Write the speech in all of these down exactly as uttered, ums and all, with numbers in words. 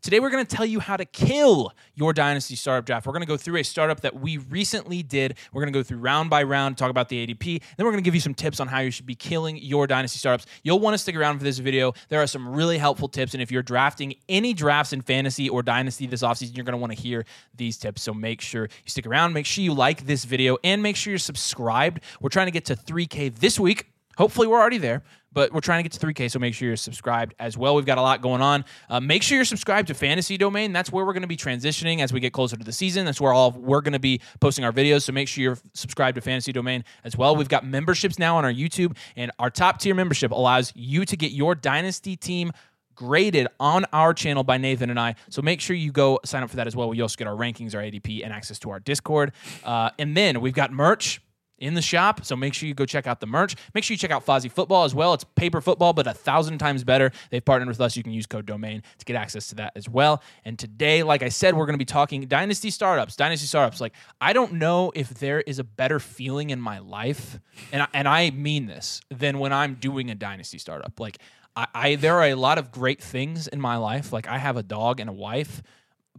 Today, we're going to tell you how to kill your dynasty startup draft. We're going to go through a startup that we recently did. We're going to go through round by round, talk about the A D P. Then we're going to give you some tips on how you should be killing your dynasty startups. You'll want to stick around for this video. There are some really helpful tips. And if you're drafting any drafts in fantasy or dynasty this offseason, you're going to want to hear these tips. So make sure you stick around. Make sure you like this video and make sure you're subscribed. We're trying to get to three K this week. Hopefully, we're already there, but we're trying to get to three K, so make sure you're subscribed as well. We've got a lot going on. Uh, make sure you're subscribed to Fantasy Domain. That's where we're going to be transitioning as we get closer to the season. That's where all we're going to be posting our videos, so make sure you're subscribed to Fantasy Domain as well. We've got memberships now on our YouTube, and our top-tier membership allows you to get your dynasty team graded on our channel by Nathan and I. So make sure you go sign up for that as well. We also get our rankings, our A D P, and access to our Discord. Uh, and then we've got merch in the shop, so make sure you go check out the merch. Make sure you check out Fozzie Football as well. It's paper football, but a thousand times better. They've partnered with us. You can use code DOMAIN to get access to that as well. And today, like I said, we're going to be talking dynasty startups, dynasty startups. Like, I don't know if there is a better feeling in my life, and I, and I mean this, than when I'm doing a dynasty startup. Like, I, I there are a lot of great things in my life. Like, I have a dog and a wife,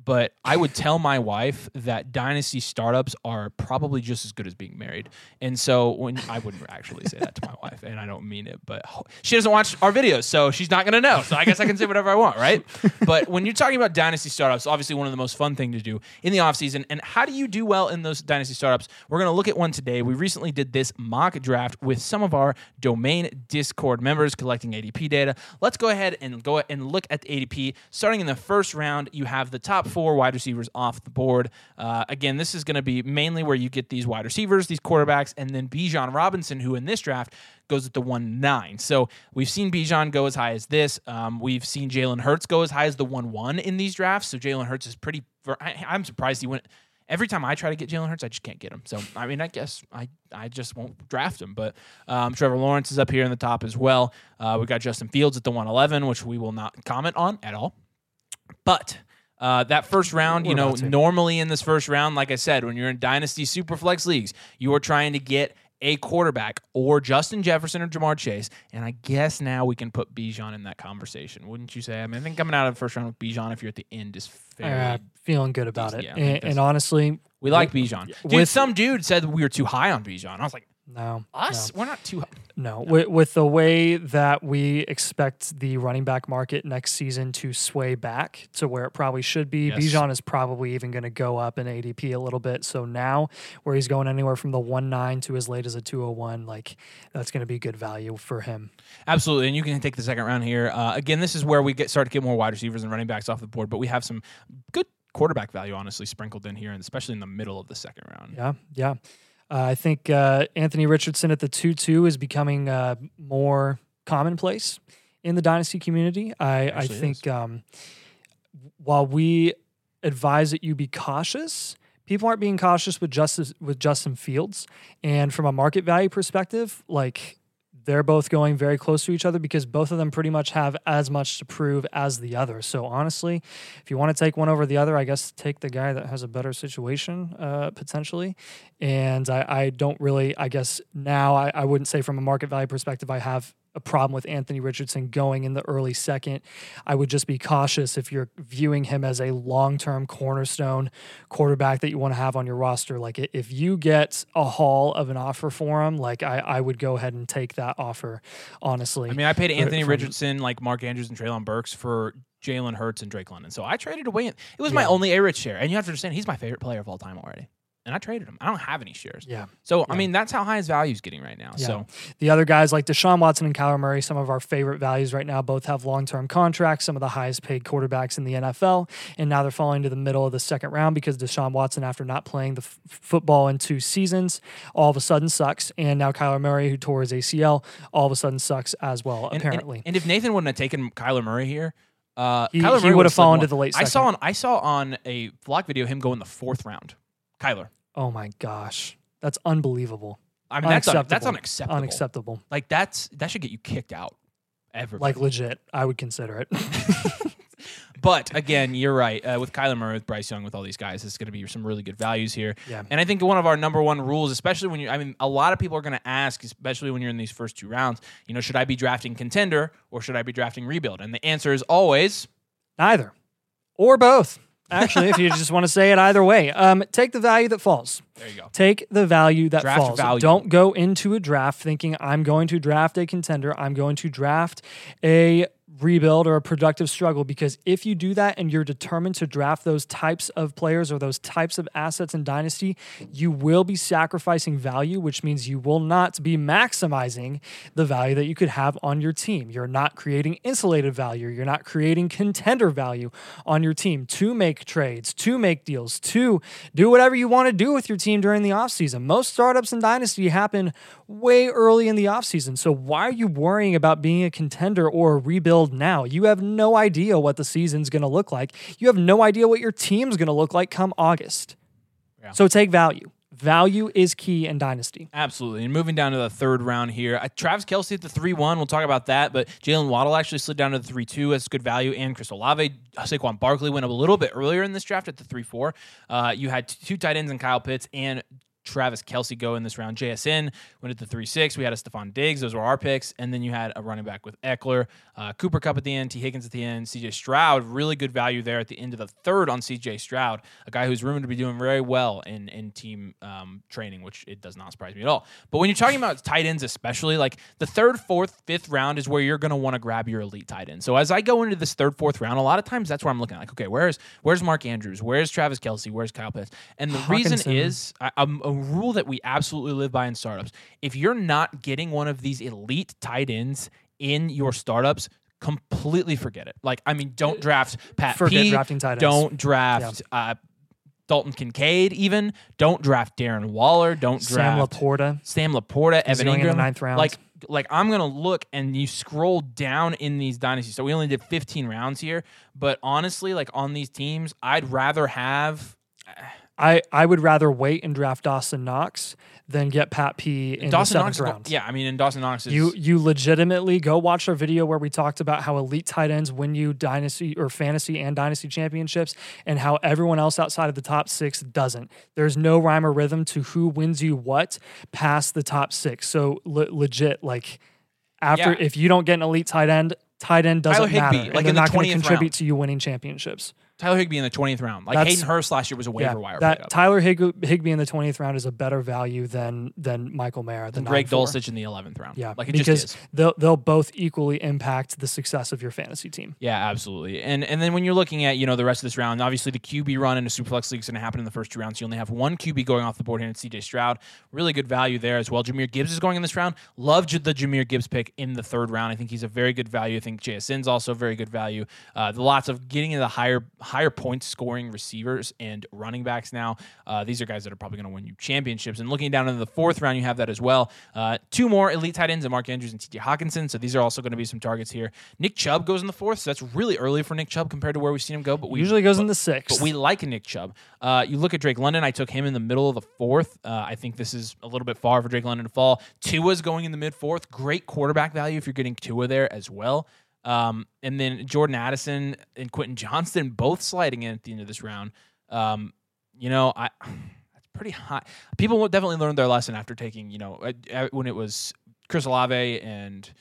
but I would tell my wife that dynasty startups are probably just as good as being married. And so when I wouldn't actually say that to my wife, and I don't mean it, but she doesn't watch our videos, so she's not going to know. So I guess I can say whatever I want, right? But when you're talking about dynasty startups, obviously one of the most fun thing to do in the offseason. And how do you do well in those dynasty startups? We're going to look at one today. We recently did this mock draft with some of our Domain Discord members collecting A D P data. Let's go ahead and go and look at the A D P. Starting in the first round, you have the top four wide receivers off the board. Uh, again, this is going to be mainly where you get these wide receivers, these quarterbacks, and then Bijan Robinson, who in this draft goes at the one nine. So we've seen Bijan go as high as this. Um, we've seen Jalen Hurts go as high as the one one in these drafts. So Jalen Hurts is pretty... I, I'm surprised he went... Every time I try to get Jalen Hurts, I just can't get him. So, I mean, I guess I, I just won't draft him. But um, Trevor Lawrence is up here in the top as well. Uh, we've got Justin Fields at the one eleven, which we will not comment on at all. But... Uh, that first round, you know, normally in this first round, like I said, when you're in dynasty superflex leagues, you are trying to get a quarterback or Justin Jefferson or Ja'Marr Chase. And I guess now we can put Bijan in that conversation, wouldn't you say? I mean, I think coming out of the first round with Bijan, if you're at the end, is fair. Uh, feeling good about decent. It. Yeah, and, and honestly, we like Bijan. Yeah. Dude, some dude said we were too high on Bijan. I was like, no, us? No. We're not too high. No, no. With, with the way that we expect the running back market next season to sway back to where it probably should be, yes. Bijan is probably even going to go up in A D P a little bit. So now where he's going anywhere from the one nine to as late as a two oh one, like that's going to be good value for him. Absolutely, and you can take the second round here. Uh, again, this is where we get start to get more wide receivers and running backs off the board, but we have some good quarterback value, honestly, sprinkled in here, and especially in the middle of the second round. Yeah, yeah. Uh, I think uh, Anthony Richardson at the two two is becoming uh, more commonplace in the dynasty community. I, I think um, while we advise that you be cautious, people aren't being cautious with Justin, with Justin Fields. And from a market value perspective, like they're both going very close to each other because both of them pretty much have as much to prove as the other. So honestly, if you want to take one over the other, I guess take the guy that has a better situation uh, potentially. And I, I don't really, I guess now I, I wouldn't say from a market value perspective, I have a problem with Anthony Richardson going in the early second. I would just be cautious if you're viewing him as a long-term cornerstone quarterback that you want to have on your roster. Like if you get a haul of an offer for him, like I, I would go ahead and take that offer, honestly. I mean, I paid Anthony for, Richardson, like Mark Andrews and Treylon Burks for Jalen Hurts and Drake London. So I traded away. It was yeah. my only A-Rich share. And you have to understand, he's my favorite player of all time already. And I traded him. I don't have any shares. Yeah. So, yeah. I mean, that's how high his value is getting right now. Yeah. So the other guys like Deshaun Watson and Kyler Murray, some of our favorite values right now, both have long-term contracts, some of the highest paid quarterbacks in the N F L. And now they're falling to the middle of the second round because Deshaun Watson, after not playing the f- football in two seasons, all of a sudden sucks. And now Kyler Murray, who tore his A C L, all of a sudden sucks as well, and, apparently. And, and if Nathan wouldn't have taken Kyler Murray here, uh, he, Kyler he Murray would have fallen to the late second. I saw, on, I saw on a vlog video him go in the fourth round. Kyler. Oh my gosh. That's unbelievable. I mean, that's, un- that's unacceptable. Unacceptable. Like that's, that should get you kicked out ever. Like legit. I would consider it. But again, you're right. Uh, with Kyler Murray, with Bryce Young, with all these guys, it's going to be some really good values here. Yeah. And I think one of our number one rules, especially when you, I mean, a lot of people are going to ask, especially when you're in these first two rounds, you know, should I be drafting contender or should I be drafting rebuild? And the answer is always neither. Or both. Actually, if you just want to say it either way. Um, take the value that falls. There you go. Take the value that draft falls. Value. Don't go into a draft thinking, I'm going to draft a contender. I'm going to draft a rebuild or a productive struggle. Because if you do that and you're determined to draft those types of players or those types of assets in Dynasty, you will be sacrificing value, which means you will not be maximizing the value that you could have on your team. You're not creating insulated value. You're not creating contender value on your team to make trades, to make deals, to do whatever you want to do with your team during the offseason. Most startups in Dynasty happen way early in the offseason. So why are you worrying about being a contender or a rebuild now? You have no idea what the season's going to look like. You have no idea what your team's going to look like come August. Yeah. So take value. Value is key in Dynasty. Absolutely. And moving down to the third round here, uh, Travis Kelce at the three one. We'll talk about that, but Jalen Waddle actually slid down to the three two. That's good value. And Chris Olave, Saquon Barkley went up a little bit earlier in this draft at the three four. Uh, you had two tight ends in Kyle Pitts and Travis Kelce go in this round. J S N went at the three six. We had a Stephon Diggs. Those were our picks. And then you had a running back with Eckler. Uh, Cooper Kupp at the end. T. Higgins at the end. C J. Stroud, really good value there at the end of the third on C J. Stroud, a guy who's rumored to be doing very well in, in team um, training, which it does not surprise me at all. But when you're talking about tight ends especially, like the third, fourth, fifth round is where you're going to want to grab your elite tight end. So as I go into this third, fourth round, a lot of times that's where I'm looking. Like, okay, where's where's Mark Andrews? Where's Travis Kelce? Where's Kyle Pitts? And the Hawkinson. reason is I, I'm a rule that we absolutely live by in startups. If you're not getting one of these elite tight ends in your startups, completely forget it. Like, I mean, don't draft Pat Forget P. drafting tight ends. Don't draft yeah. uh, Dalton Kincaid even. Don't draft Darren Waller. Don't Sam draft... Laporta. Sam Laporta. He's Evan Ingram. In the ninth round. Like, like I'm going to look, and you scroll down in these dynasties. So we only did fifteen rounds here, but honestly, like on these teams, I'd rather have... Uh, I, I would rather wait and draft Dawson Knox than get Pat P in Dawson the seventh Knox, round. Yeah, I mean, and Dawson Knox is... You, you legitimately go watch our video where we talked about how elite tight ends win you dynasty or fantasy and dynasty championships and how everyone else outside of the top six doesn't. There's no rhyme or rhythm to who wins you what past the top six. So le- legit, like, after yeah. if you don't get an elite tight end, tight end doesn't Tyler matter. Higbee, like they're the not going to contribute round. to you winning championships. Tyler Higbee in the twentieth round. Like That's, Hayden Hurst last year was a waiver yeah, wire that pickup. Tyler Hig- Higbee in the twentieth round is a better value than than Michael Mayer. Than Greg Dulcich in the eleventh round. Yeah, like it because just is. They'll, they'll both equally impact the success of your fantasy team. Yeah, absolutely. And and then when you're looking at, you know, the rest of this round, obviously the Q B run in a Superflex League is going to happen in the first two rounds. You only have one Q B going off the board here in C J. Stroud. Really good value there as well. Jahmyr Gibbs is going in this round. Loved the Jahmyr Gibbs pick in the third round. I think he's a very good value. I think J S N's also very good value. Uh, lots of getting into the higher... higher points scoring receivers and running backs now. Uh, these are guys that are probably going to win you championships. And looking down into the fourth round, you have that as well. Uh, two more elite tight ends, and Mark Andrews and T J. Hawkinson. So these are also going to be some targets here. Nick Chubb goes in the fourth, so that's really early for Nick Chubb compared to where we've seen him go. But we usually goes but, in the sixth. But we like Nick Chubb. Uh, you look at Drake London. I took him in the middle of the fourth. Uh, I think this is a little bit far for Drake London to fall. Tua's going in the mid fourth. Great quarterback value if you're getting Tua there as well. Um, and then Jordan Addison and Quentin Johnston both sliding in at the end of this round. Um, you know, I that's pretty hot. People definitely learned their lesson after taking, you know, when it was Chris Olave and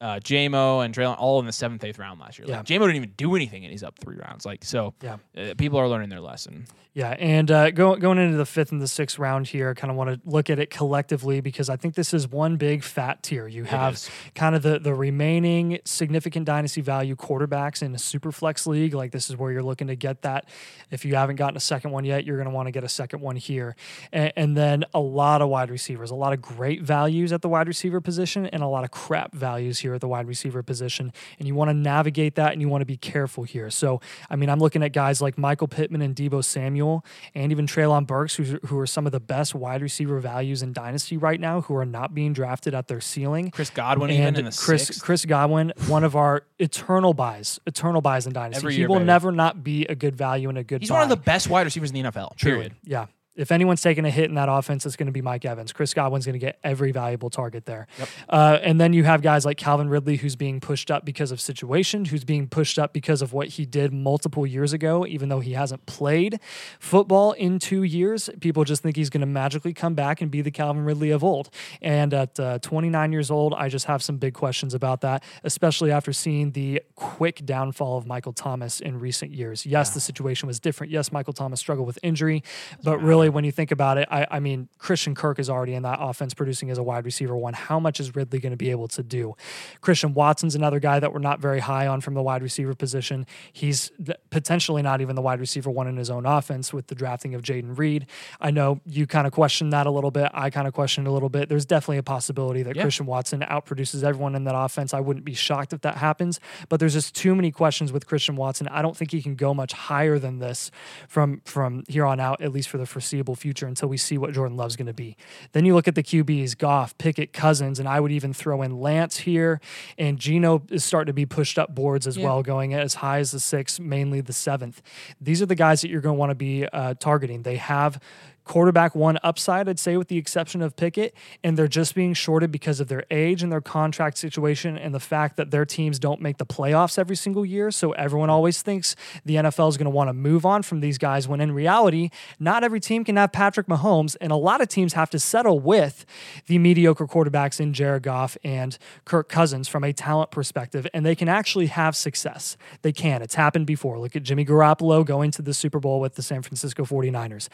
uh, J M O and Treylon all in the seventh, eighth round last year. Like, yeah. J M O didn't even do anything, and he's up three rounds. Like so, yeah. uh, people are learning their lesson. Yeah, and uh, go, going into the fifth and the sixth round here, kind of want to look at it collectively because I think this is one big fat tier. You have kind of the the remaining significant dynasty value quarterbacks in a super flex league. Like this is where you're looking to get that. If you haven't gotten a second one yet, you're going to want to get a second one here. And, and then a lot of wide receivers, a lot of great values at the wide receiver position, and a lot of crap values here. Here at the wide receiver position, and you want to navigate that and you want to be careful here. So, I mean, I'm looking at guys like Michael Pittman and Deebo Samuel and even Treylon Burks, who's, who are some of the best wide receiver values in Dynasty right now, who are not being drafted at their ceiling. Chris Godwin and even in the Chris, sixth. Chris Godwin, one of our eternal buys, eternal buys in Dynasty. Every year, he will baby. never not be a good value and a good He's buy. One of the best wide receivers in the N F L, period. True. Yeah. If anyone's taking a hit in that offense, it's going to be Mike Evans. Chris Godwin's going to get every valuable target there. Yep. Uh, and then you have guys like Calvin Ridley, who's being pushed up because of situation, who's being pushed up because of what he did multiple years ago, even though he hasn't played football in two years. People just think he's going to magically come back and be the Calvin Ridley of old. And at uh, twenty-nine years old, I just have some big questions about that, especially after seeing the quick downfall of Michael Thomas in recent years. Yes, yeah. The situation was different. Yes, Michael Thomas struggled with injury, but yeah. really, when you think about it, I, I mean, Christian Kirk is already in that offense producing as a wide receiver one. How much is Ridley going to be able to do? Christian Watson's another guy that we're not very high on from the wide receiver position. He's th- potentially not even the wide receiver one in his own offense with the drafting of Jaden Reed. I know you kind of questioned that a little bit. I kind of questioned a little bit. There's definitely a possibility that yeah. Christian Watson outproduces everyone in that offense. I wouldn't be shocked if that happens, but there's just too many questions with Christian Watson. I don't think he can go much higher than this from, from here on out, at least for the foreseeable future until we see what Jordan Love's going to be. Then you look at the Q Bs, Goff, Pickett, Cousins, and I would even throw in Lance here, and Geno is starting to be pushed up boards as yeah. well, going as high as the sixth, mainly the seventh. These are the guys that you're going to want to be uh, targeting. They have quarterback one upside, I'd say, with the exception of Pickett, and they're just being shorted because of their age and their contract situation and the fact that their teams don't make the playoffs every single year. So everyone always thinks the N F L is going to want to move on from these guys, when in reality, not every team can have Patrick Mahomes, and a lot of teams have to settle with the mediocre quarterbacks in Jared Goff and Kirk Cousins from a talent perspective, and they can actually have success. They can. It's happened before. Look at Jimmy Garoppolo going to the Super Bowl with the San Francisco forty-niners.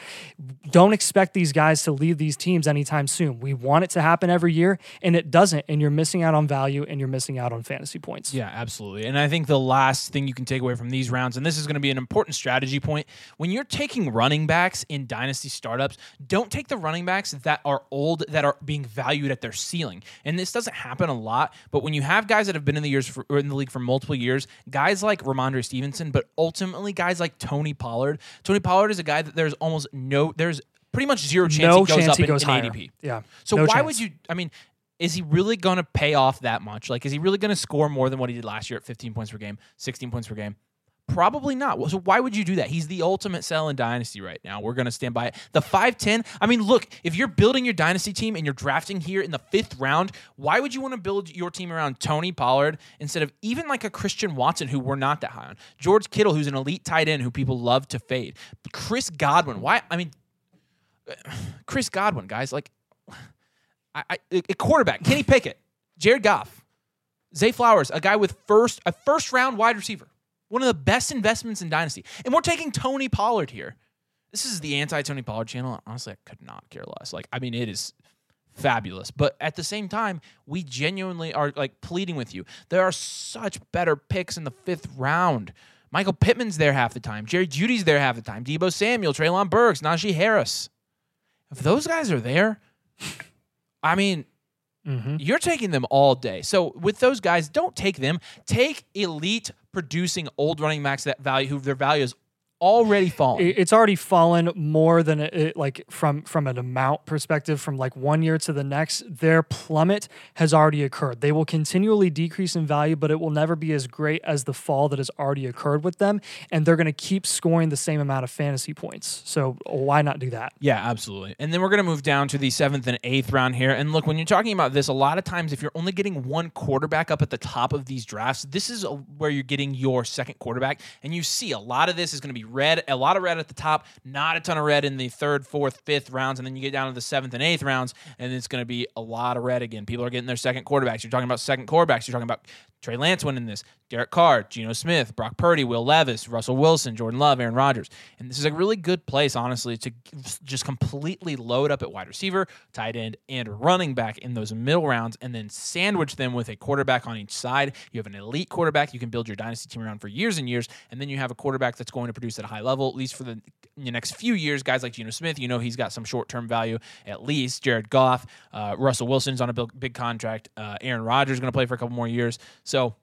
Don't Don't expect these guys to leave these teams anytime soon. We want it to happen every year, and it doesn't, and you're missing out on value, and you're missing out on fantasy points. Yeah, absolutely. And I think the last thing you can take away from these rounds, and this is going to be an important strategy point, when you're taking running backs in dynasty startups, don't take the running backs that are old, that are being valued at their ceiling. And this doesn't happen a lot, but when you have guys that have been in the years for, or in the league for multiple years, guys like Ramondre Stevenson, but ultimately guys like Tony Pollard. Tony Pollard is a guy that there's almost no, there's pretty much zero chance no he goes chance up he goes in, in A D P. Yeah. So no why chance. would you, I mean, is he really going to pay off that much? Like, is he really going to score more than what he did last year at fifteen points per game, sixteen points per game? Probably not. So why would you do that? He's the ultimate sell in dynasty right now. We're going to stand by it. The five ten, I mean, look, if you're building your dynasty team and you're drafting here in the fifth round, why would you want to build your team around Tony Pollard instead of even like a Christian Watson, who we're not that high on? George Kittle, who's an elite tight end who people love to fade. Chris Godwin. Why? I mean, Chris Godwin, guys, like I, I, a quarterback, Kenny Pickett, Jared Goff, Zay Flowers, a guy with first a first round wide receiver, one of the best investments in dynasty, and we're taking Tony Pollard here. This is the anti Tony Pollard channel. Honestly, I could not care less. Like, I mean, it is fabulous, but at the same time, we genuinely are like pleading with you. There are such better picks in the fifth round. Michael Pittman's there half the time. Jerry Jeudy's there half the time. Deebo Samuel, Treylon Burks, Najee Harris. If those guys are there, I mean, mm-hmm. you're taking them all day. So with those guys, don't take them. Take elite producing old running backs that value, who their value is already fallen. It's already fallen more than it, like from from an amount perspective, from like one year to the next. Their plummet has already occurred. They will continually decrease in value, but it will never be as great as the fall that has already occurred with them, and they're going to keep scoring the same amount of fantasy points. So why not do that? Yeah, absolutely. And then we're going to move down to the seventh and eighth round here. And look, when you're talking about this, a lot of times if you're only getting one quarterback up at the top of these drafts, this is where you're getting your second quarterback, and you see a lot of this is going to be red, a lot of red at the top, not a ton of red in the third, fourth, fifth rounds, and then you get down to the seventh and eighth rounds, and it's going to be a lot of red again. People are getting their second quarterbacks. You're talking about second quarterbacks. You're talking about Trey Lance winning this, Derek Carr, Geno Smith, Brock Purdy, Will Levis, Russell Wilson, Jordan Love, Aaron Rodgers. And this is a really good place, honestly, to just completely load up at wide receiver, tight end, and running back in those middle rounds, and then sandwich them with a quarterback on each side. You have an elite quarterback you can build your dynasty team around for years and years, and then you have a quarterback that's going to produce at a high level, at least for the, the next few years. Guys like Geno Smith, you know he's got some short-term value, at least. Jared Goff, uh, Russell Wilson's on a big, big contract. Uh, Aaron Rodgers is going to play for a couple more years. So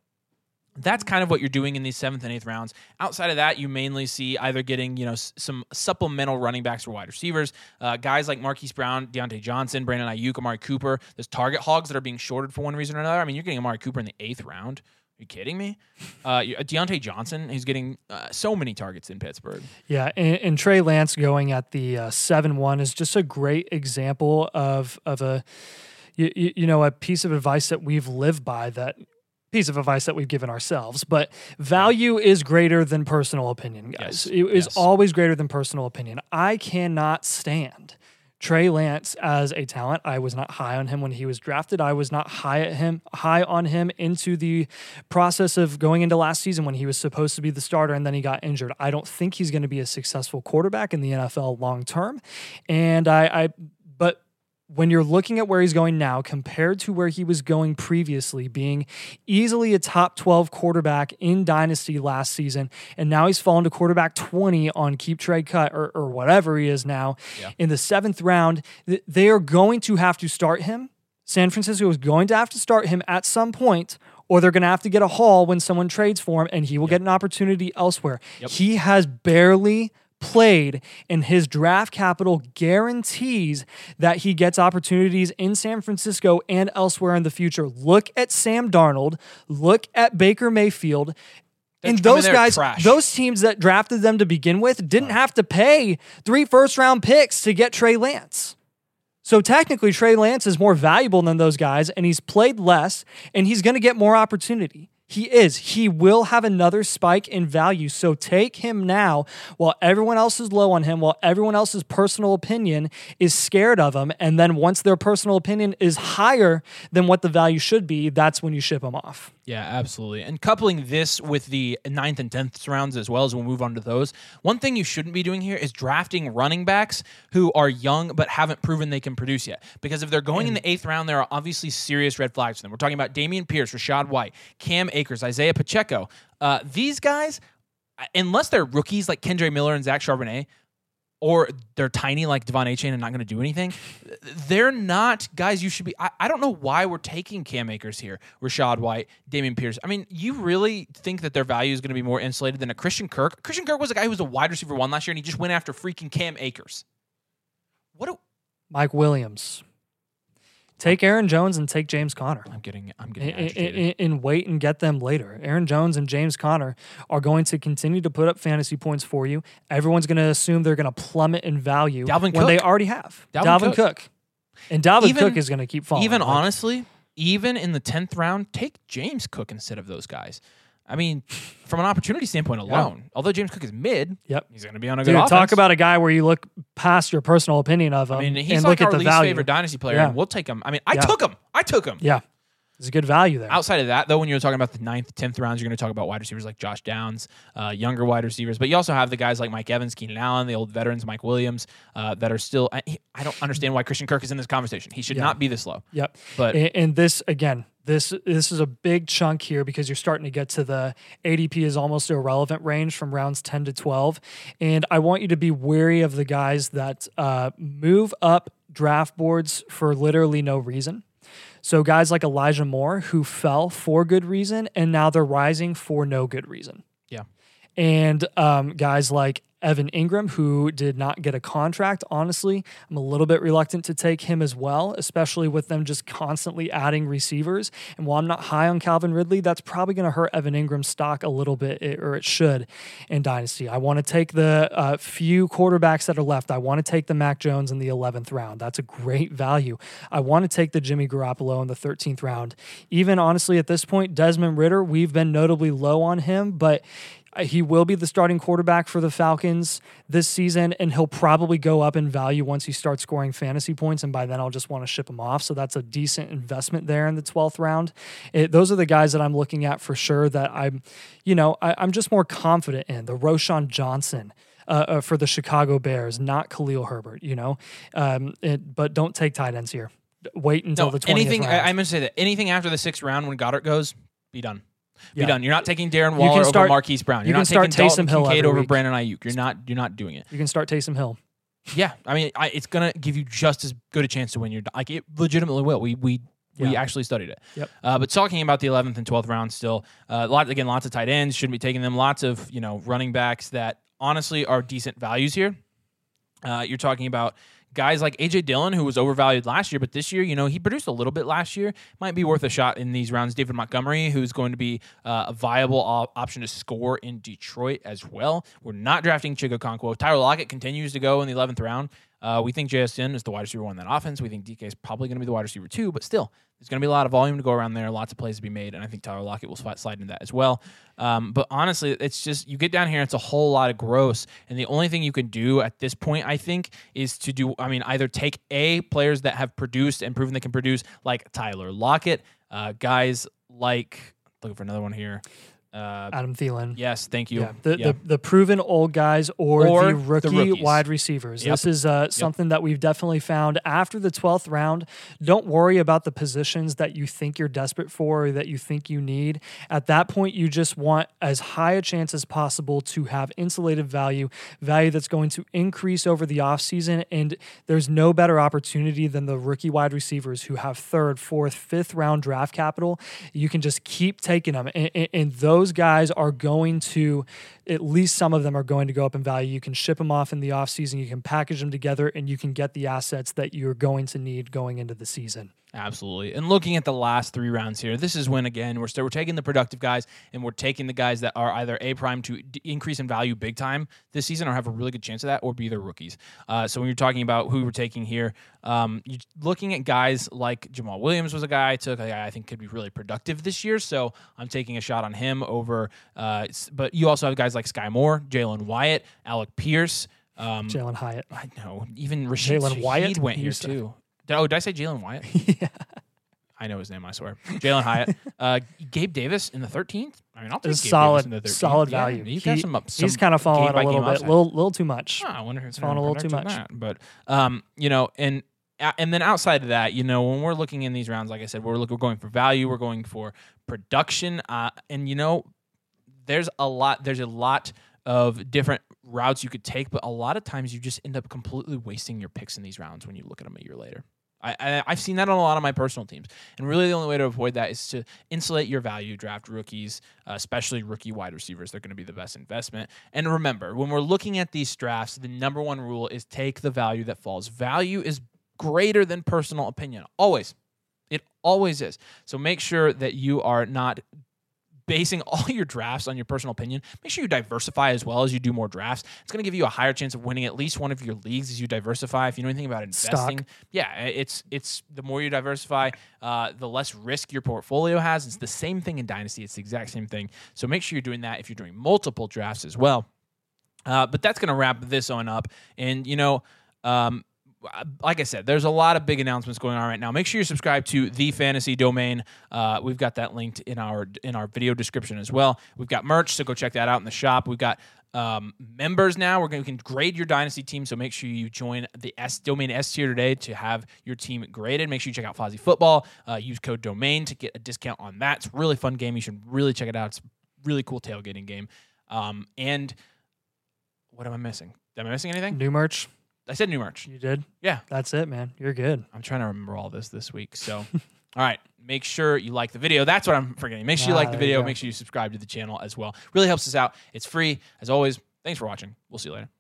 that's kind of what you're doing in these seventh and eighth rounds. Outside of that, you mainly see either getting, you know, s- some supplemental running backs or wide receivers, uh, guys like Marquise Brown, Deontay Johnson, Brandon Ayuk, Amari Cooper. There's target hogs that are being shorted for one reason or another. I mean, you're getting Amari Cooper in the eighth round. Are you kidding me? Uh, Deontay Johnson, he's getting uh, so many targets in Pittsburgh. Yeah, and, and Trey Lance going at the uh, seven one is just a great example of of a you, you know a piece of advice that we've lived by, that piece of advice that we've given ourselves. But value is greater than personal opinion, guys. Yes. It is yes. always greater than personal opinion. I cannot stand Trey Lance as a talent. I was not high on him when he was drafted. I was not high at him, high on him into the process of going into last season when he was supposed to be the starter and then he got injured. I don't think he's going to be a successful quarterback in the N F L long term. And I, I, but when you're looking at where he's going now compared to where he was going previously, being easily a top twelve quarterback in Dynasty last season, and now he's fallen to quarterback twenty on Keep Trade Cut or, or whatever he is now. Yeah. In the seventh round, th- they are going to have to start him. San Francisco is going to have to start him at some point, or they're going to have to get a haul when someone trades for him, and he will yep. get an opportunity elsewhere. Yep. He has barely played, and his draft capital guarantees that he gets opportunities in San Francisco and elsewhere in the future. Look at Sam Darnold. Look at Baker Mayfield. They're, and those I mean, guys, trash. Those teams that drafted them to begin with didn't have to pay three first-round picks to get Trey Lance. So technically, Trey Lance is more valuable than those guys, and he's played less, and he's going to get more opportunity. He is. He will have another spike in value. So take him now while everyone else is low on him, while everyone else's personal opinion is scared of him. And then once their personal opinion is higher than what the value should be, that's when you ship him off. Yeah, absolutely. And coupling this with the ninth and tenth rounds as well, as we'll move on to those, one thing you shouldn't be doing here is drafting running backs who are young but haven't proven they can produce yet. Because if they're going in the eighth round, there are obviously serious red flags for them. We're talking about Damian Pierce, Rachaad White, Cam Akers, Isaiah Pacheco. Uh, these guys, unless they're rookies like Kendre Miller and Zach Charbonnet, or they're tiny like Devon Achane and not going to do anything, they're not guys you should be... I, I don't know why we're taking Cam Akers here, Rachaad White, Damian Pierce. I mean, you really think that their value is going to be more insulated than a Christian Kirk? Christian Kirk was a guy who was a wide receiver one last year, and he just went after freaking Cam Akers. What? A- Mike Williams. Take Aaron Jones and take James Conner. I'm getting, I'm getting and, agitated. And, and wait and get them later. Aaron Jones and James Conner are going to continue to put up fantasy points for you. Everyone's going to assume they're going to plummet in value Dalvin when Cook. they already have. Dalvin, Dalvin Cook. Cook. And Dalvin even, Cook is going to keep falling. Even like, honestly, even in the tenth round, take James Cook instead of those guys. I mean, from an opportunity standpoint alone, yeah. although James Cook is mid, yep. he's going to be on a good Dude, offense. Talk about a guy where you look past your personal opinion of him. I mean, he's and like look our at the least value. favorite dynasty player, yeah. and we'll take him. I mean, I yeah. took him. I took him. Yeah. There's a good value there. Outside of that, though, when you're talking about the ninth, tenth rounds, you're going to talk about wide receivers like Josh Downs, uh, younger wide receivers. But you also have the guys like Mike Evans, Keenan Allen, the old veterans, Mike Williams, uh, that are still... I, I don't understand why Christian Kirk is in this conversation. He should yeah. not be this low. Yep. But and, and this, again... This this is a big chunk here because you're starting to get to the A D P is almost irrelevant range from rounds ten to twelve. And I want you to be wary of the guys that uh, move up draft boards for literally no reason. So guys like Elijah Moore, who fell for good reason, and now they're rising for no good reason. Yeah. And um, guys like Evan Ingram, who did not get a contract, honestly, I'm a little bit reluctant to take him as well, especially with them just constantly adding receivers. And while I'm not high on Calvin Ridley, that's probably going to hurt Evan Ingram's stock a little bit, or it should, in Dynasty. I want to take the uh, few quarterbacks that are left. I want to take the Mac Jones in the eleventh round. That's a great value. I want to take the Jimmy Garoppolo in the thirteenth round. Even, honestly, at this point, Desmond Ridder, we've been notably low on him, but he will be the starting quarterback for the Falcons this season, and he'll probably go up in value once he starts scoring fantasy points, and by then I'll just want to ship him off. So that's a decent investment there in the twelfth round. It, those are the guys that I'm looking at for sure that I'm, you know, I, I'm just more confident in. The Roschon Johnson uh, uh, for the Chicago Bears, not Khalil Herbert, you know. Um, it, but don't take tight ends here. Wait until no, the twentieth anything, round. I, I'm going to say that anything after the sixth round when Goddard goes, be done. Be yeah. done. You're not taking Darren Waller start, over Marquise Brown. You're you not taking Dalton Kincaid over week. Brandon Ayuk. You're not. You're not doing it. You can start Taysom Hill. Yeah, I mean, I, it's gonna give you just as good a chance to win. Your like it legitimately will. We we yeah. we actually studied it. Yep. Uh, but talking about the eleventh and twelfth round, still, uh, lot again, lots of tight ends. Shouldn't be taking them. Lots of you know running backs that honestly are decent values here. Uh, you're talking about guys like A J Dillon, who was overvalued last year, but this year, you know, he produced a little bit last year, might be worth a shot in these rounds. David Montgomery, who's going to be uh, a viable op- option to score in Detroit as well. We're not drafting Chigokonkwo. Tyler Lockett continues to go in the eleventh round. Uh, we think J S N is the wide receiver one in that offense. We think D K is probably going to be the wide receiver two, but still, there's going to be a lot of volume to go around there, lots of plays to be made, and I think Tyler Lockett will slide into that as well. Um, but honestly, it's just, you get down here, it's a whole lot of gross, and the only thing you can do at this point, I think, is to do, I mean, either take A, players that have produced and proven they can produce, like Tyler Lockett, uh, guys like, looking for another one here. Uh, Adam Thielen. Yes, thank you. Yeah. The, yeah. the the proven old guys or, or the rookie the wide receivers. Yep. This is uh, something yep. that we've definitely found after the twelfth round. Don't worry about the positions that you think you're desperate for or that you think you need. At that point, you just want as high a chance as possible to have insulated value, value that's going to increase over the offseason, and there's no better opportunity than the rookie wide receivers who have third, fourth, fifth round draft capital. You can just keep taking them, and, and, and those Those guys are going to, at least some of them are going to go up in value. You can ship them off in the offseason. You can package them together, and you can get the assets that you're going to need going into the season. Absolutely. And looking at the last three rounds here, this is when, again, we're still, we're taking the productive guys, and we're taking the guys that are either A prime to d- increase in value big time this season or have a really good chance of that, or be their rookies. Uh, so when you're talking about who we're taking here, um, you're looking at guys like Jamal Williams was a guy I took, a guy I think could be really productive this year. So I'm taking a shot on him over. Uh, but you also have guys like Sky Moore, Jalen Wyatt, Alec Pierce. Um, Jalen Hyatt. I know. Even Rashid Jalen Wyatt went here said. too. Oh, did I say Jalen Wyatt? Yeah. I know his name, I swear. Jalen Hyatt. Uh, Gabe Davis in the thirteenth. I mean, I'll take Gabe solid, Davis in the thirteenth. Solid yeah, value. He, some up, some he's kind of falling a little bit. A little, little too much. Oh, I wonder if it's falling a little too much. That. But, um, you know, and and then outside of that, you know, when we're looking in these rounds, like I said, we're, look, we're going for value. We're going for production. Uh, and, you know, there's a lot. There's a lot of different routes you could take, but a lot of times you just end up completely wasting your picks in these rounds when you look at them a year later. I, I, I've seen that on a lot of my personal teams. And really the only way to avoid that is to insulate your value, draft rookies, uh, especially rookie wide receivers. They're going to be the best investment. And remember, when we're looking at these drafts, the number one rule is take the value that falls. Value is greater than personal opinion. Always. It always is. So make sure that you are not basing all your drafts on your personal opinion. Make sure you diversify as well as you do more drafts. It's going to give you a higher chance of winning at least one of your leagues as you diversify. If you know anything about investing, Stock. yeah, it's it's the more you diversify, uh, the less risk your portfolio has. It's the same thing in Dynasty. It's the exact same thing. So make sure you're doing that if you're doing multiple drafts as well. Uh, but that's going to wrap this on up. And, you know, um, like I said, there's a lot of big announcements going on right now. Make sure you subscribe to the Fantasy Domain. Uh, we've got that linked in our in our video description as well. We've got merch, so go check that out in the shop. We've got um, members now. We're going to we can grade your Dynasty team, so make sure you join the S Domain S tier today to have your team graded. Make sure you check out Fozzie Football. Uh, use code Domain to get a discount on that. It's a really fun game. You should really check it out. It's a really cool tailgating game. Um, and what am I missing? Am I missing anything? New merch. I said new merch. You did? Yeah. That's it, man. You're good. I'm trying to remember all this this week. So, all right. Make sure you like the video. That's what I'm forgetting. Make sure ah, you like the video. Make sure you subscribe to the channel as well. Really helps us out. It's free. As always, thanks for watching. We'll see you later.